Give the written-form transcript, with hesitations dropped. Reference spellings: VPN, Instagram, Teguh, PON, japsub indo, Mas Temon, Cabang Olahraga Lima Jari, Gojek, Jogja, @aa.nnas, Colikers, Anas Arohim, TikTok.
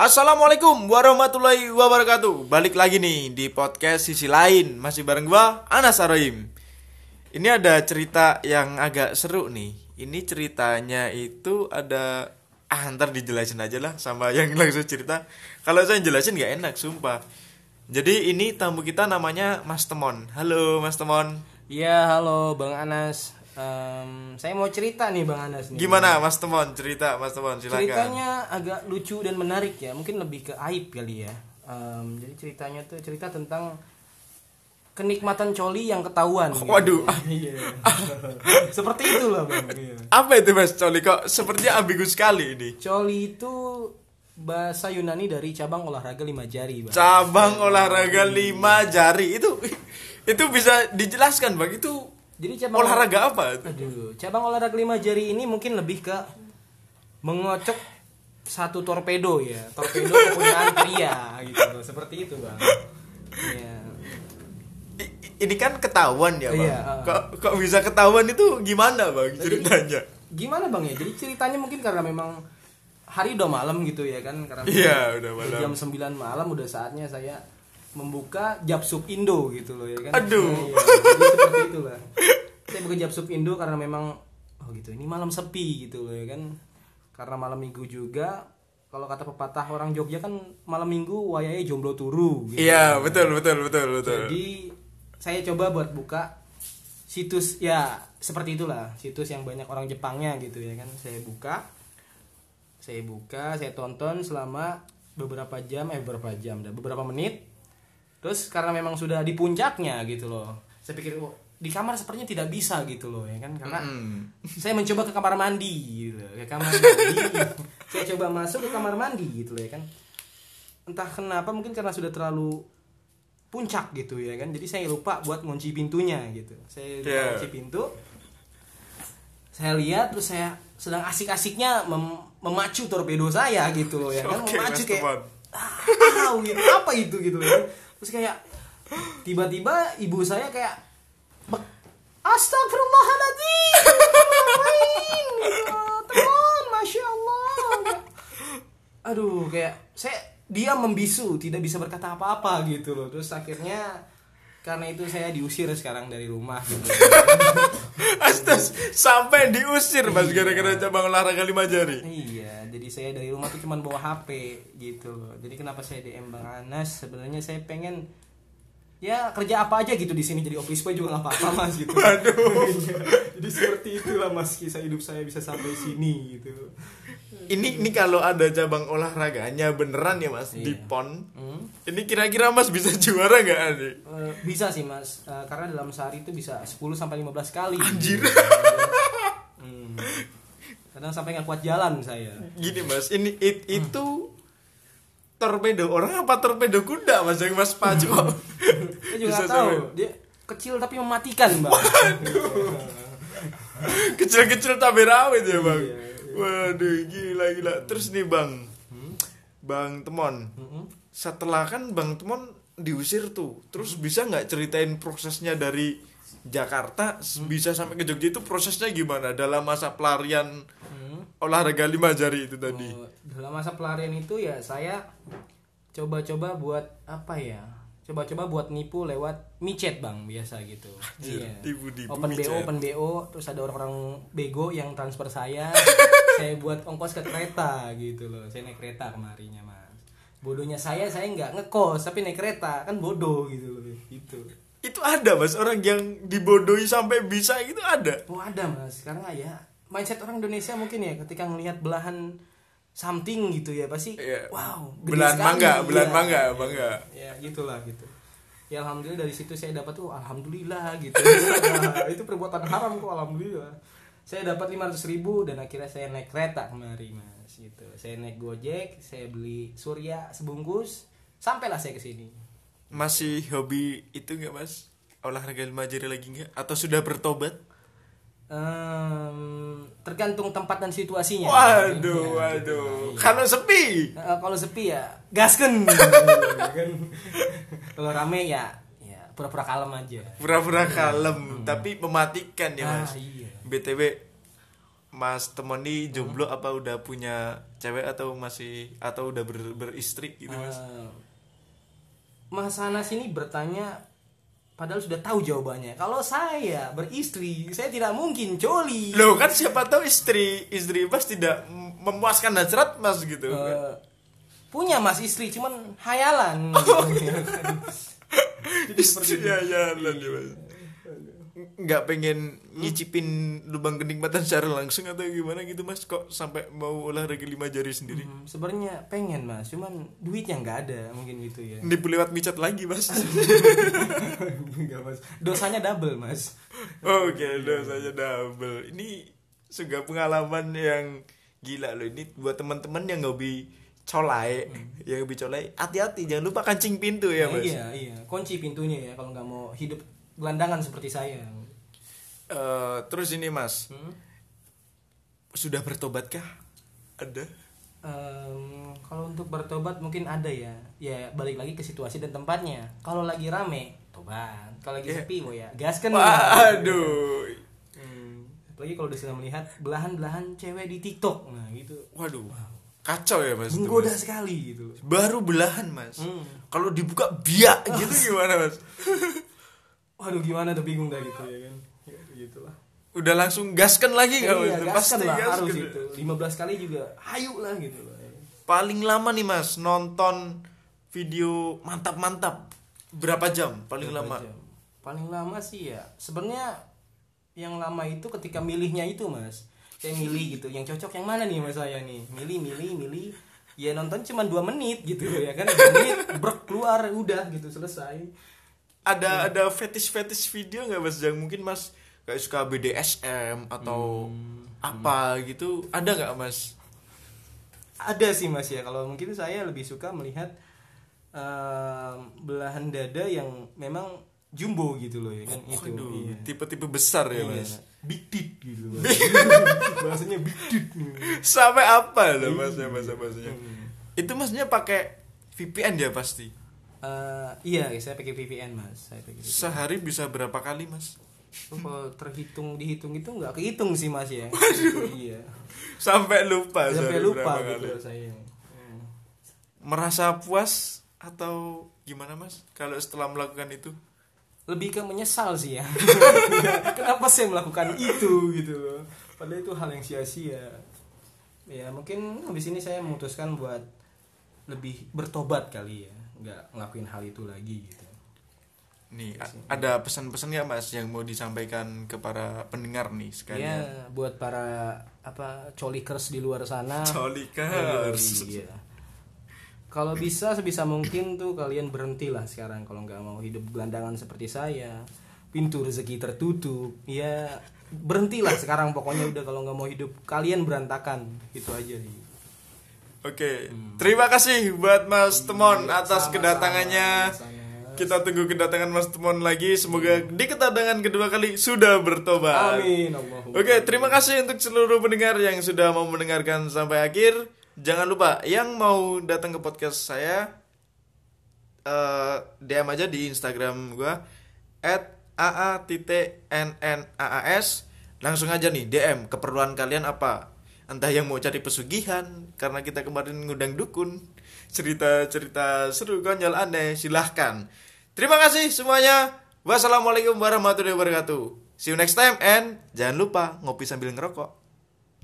Assalamualaikum warahmatullahi wabarakatuh. Balik lagi nih di podcast Sisi Lain. Masih bareng gua, Anas Arohim. Ini ada cerita yang agak seru nih. Ini ceritanya itu ada ntar dijelasin aja lah sama yang langsung cerita. Kalau saya jelasin gak enak, sumpah. Jadi ini tamu kita namanya Mas Temon. Halo Mas Temon. Iya, halo Bang Anas. Saya mau cerita nih Bang Anas nih. Gimana Mas Temon? Cerita Mas Temon, silakan. Ceritanya agak lucu dan menarik ya. Mungkin lebih ke aib kali ya. Jadi ceritanya tuh cerita tentang kenikmatan coli yang ketahuan. Waduh. Gitu. Seperti itu lah Bang. Apa itu Mas coli? Kok sepertinya ambigu sekali ini. Coli itu bahasa Yunani dari cabang olahraga lima jari, Bang. Cabang olahraga lima jari itu bisa dijelaskan, Bang. Itu jadi cabang olahraga apa? Aduh, cabang olahraga lima jari ini mungkin lebih ke mengocok satu torpedo ya. Torpedo kepunyaan pria gitu loh. Seperti itu, Bang. Iya. Ini kan ketahuan ya, Bang. Iya, kok bisa ketahuan itu gimana, Bang? Ceritanya. Gimana, Bang ya? Jadi ceritanya mungkin karena memang hari udah malam gitu ya kan, karena iya, udah malam. Jam 9 malam udah saatnya saya membuka Japsub Indo gitu loh ya kan. Aduh. Jadi seperti itulah. Saya buka Japsub Indo karena memang gitu. Ini malam sepi gitu loh ya kan. Karena malam Minggu juga. Kalau kata pepatah orang Jogja kan malam Minggu wayahe jomblo turu gitu. Iya, kan. Betul. Jadi saya coba buat buka situs ya seperti itulah, situs yang banyak orang Jepangnya gitu ya kan. Saya buka, saya tonton selama beberapa menit. Terus karena memang sudah di puncaknya gitu loh, saya pikir di kamar sepertinya tidak bisa gitu loh ya kan, karena saya mencoba ke kamar mandi gitu, ke kamar mandi. Saya coba masuk ke kamar mandi gitu loh ya kan, entah kenapa mungkin karena sudah terlalu puncak gitu ya kan, jadi saya lupa buat ngunci pintunya gitu. Saya kunci pintu, saya lihat, terus saya sedang asik-asiknya memacu torpedo saya gitu loh ya kan, memacu kayak gitu, apa itu gitu loh ya. Terus kayak tiba-tiba ibu saya kayak astagfirullahaladzim, ngapain gitu, teman, masya Allah. Aduh, kayak saya diam membisu, tidak bisa berkata apa-apa gitu loh. Terus akhirnya karena itu saya diusir sekarang dari rumah gitu. Astas, sampai diusir Mas gara-gara cabang olahraga lima jari. Iya, jadi saya dari rumah tuh cuman bawa HP gitu loh. Jadi kenapa saya DM Bang Anas, sebenarnya saya pengen ya kerja apa aja gitu di sini, jadi office boy juga enggak apa-apa Mas gitu. Waduh. Jadi seperti itulah Mas, kisah hidup saya bisa sampai sini gitu. Ini kalau ada cabang olahraganya beneran ya Mas, iya. Di PON. Ini kira-kira Mas bisa juara nggak Adi? Bisa sih Mas, karena dalam sehari itu bisa 10-15 kali. Anjir. Kadang sampai nggak kuat jalan saya. Gini Mas, ini itu torpedo orang apa torpedo kuda Mas yang Mas pacu? Saya juga nggak tahu. Dia kecil tapi mematikan Bang. Kecil-kecil tapi rawit ya Bang. Iya. Waduh, gila. Terus nih Bang, Bang Temon, setelah kan Bang Temon diusir tuh, terus bisa nggak ceritain prosesnya dari Jakarta bisa sampai ke Jogja itu prosesnya gimana dalam masa pelarian olahraga lima jari itu tadi? Dalam masa pelarian itu ya saya coba-coba buat apa ya? Coba-coba buat nipu lewat micet Bang, biasa gitu. Iya. Open BO, terus ada orang-orang bego yang transfer saya. Saya buat ongkos ke kereta gitu loh. Saya naik kereta kemarinya Mas. Bodohnya saya enggak ngekos tapi naik kereta, kan bodoh gitu loh. Itu ada Mas, orang yang dibodohi sampai bisa gitu ada. Oh, ada Mas. Karena ya mindset orang Indonesia mungkin ya ketika ngelihat belahan something gitu ya pasti wow, belahan mangga. Ya gitulah gitu. Ya alhamdulillah dari situ saya dapat alhamdulillah gitu. Itu perbuatan haram kok, alhamdulillah. Saya dapat 500.000 dan akhirnya saya naik kereta kemari Mas gitu. Saya naik Gojek, saya beli surya sebungkus, sampailah saya ke sini. Masih hobi itu enggak Mas? Olahraga lima jari lagi enggak atau sudah bertobat? Tergantung tempat dan situasinya. Waduh. Kalau sepi, ya gasken. Kalau rame ya pura-pura kalem aja. Tapi mematikan ya Mas. Iya. BTW Mas Temon ini jomblo apa udah punya cewek atau masih atau udah beristri gitu Mas? Mas Anas ini bertanya padahal sudah tahu jawabannya. Kalau saya beristri, saya tidak mungkin coli. Loh kan siapa tahu istri Mas tidak memuaskan hasrat Mas gitu. Punya Mas istri cuman hayalan. Oh, gitu. Jadi seperti hayalan ya Mas. Nggak pengen nyicipin lubang kenikmatan secara langsung atau gimana gitu Mas, kok sampai mau olahraga lima jari sendiri? Sebenarnya pengen Mas, cuman duitnya nggak ada mungkin gitu ya. Nipu lewat micat lagi Mas. Enggak Mas, dosanya double Mas. Oke, dosanya double. Ini sudah pengalaman yang gila loh. Ini buat teman-teman yang hobi colai, yang hobi colai, hati-hati jangan lupa kancing pintu ya Mas. Iya, kunci pintunya ya kalau nggak mau hidup gelandangan seperti saya. Terus ini Mas, sudah bertobatkah? Ada? Kalau untuk bertobat mungkin ada ya. Ya balik lagi ke situasi dan tempatnya. Kalau lagi rame, tobat. Kalau lagi sepi, ya gaskan. Waduh. Apalagi kalau udah melihat belahan-belahan cewek di TikTok, nah gitu. Waduh. Wow. Kacau ya Mas. Menggoda sekali gitu. Baru belahan Mas. Kalau dibuka biak gitu gimana Mas? Waduh gimana tuh, bingung dah gitu ya kan. Ya gitulah. Udah langsung gaskan lagi enggak Mas? Pasti lah, gaskan harus gitu. 15 kali juga hayu lah gitu lah. Paling lama nih Mas nonton video mantap-mantap berapa jam paling berapa lama? Jam. Paling lama sih ya. Sebenarnya yang lama itu ketika milihnya itu Mas. Saya milih gitu, yang cocok yang mana nih Mas saya nih? Milih. Ya nonton cuma 2 menit gitu ya kan. 2 menit brek keluar udah gitu selesai. Ada fetish video nggak Mas yang mungkin Mas kayak suka BDSM atau apa gitu, ada nggak Mas? Ada sih Mas ya, kalau mungkin saya lebih suka melihat belahan dada yang memang jumbo gitu loh ya kan. Itu tipe-tipe besar ya Mas. Big tit gitu Mas. Bahasanya big tit. Sampai apa loh Masnya bahasanya. Itu Masnya pakai VPN ya pasti. Iya, saya pakai VPN Mas. Sehari bisa berapa kali Mas? Kalau dihitung itu nggak kehitung sih Mas ya. Iya. Sampai lupa gitu saya. Merasa puas atau gimana Mas? Kalau setelah melakukan itu? Lebih ke menyesal sih ya. Kenapa saya melakukan itu gitu loh? Padahal itu hal yang sia-sia. Ya mungkin habis ini saya memutuskan buat lebih bertobat kali ya. Nggak ngelakuin hal itu lagi gitu. Nih ada pesan-pesan nggak Mas yang mau disampaikan ke para pendengar nih sekalian? Iya, buat para colikers di luar sana. Colikers. Iya. Kalau bisa sebisa mungkin tuh kalian berhentilah sekarang kalau nggak mau hidup gelandangan seperti saya. Pintu rezeki tertutup. Ya berhentilah sekarang pokoknya udah kalau nggak mau hidup kalian berantakan itu aja sih. Oke, terima kasih buat Mas Temon atas kedatangannya. Kita tunggu kedatangan Mas Temon lagi. Semoga di kedatangan kedua kali sudah bertobat. Amin. Oke, terima kasih untuk seluruh pendengar yang sudah mau mendengarkan sampai akhir. Jangan lupa yang mau datang ke podcast saya DM aja di Instagram gua @aa.nnas. Langsung aja nih DM, keperluan kalian apa? Entah yang mau cari pesugihan, karena kita kemarin ngundang dukun, cerita-cerita seru konyol aneh, silahkan. Terima kasih semuanya. Wassalamualaikum warahmatullahi wabarakatuh. See you next time and jangan lupa ngopi sambil ngerokok.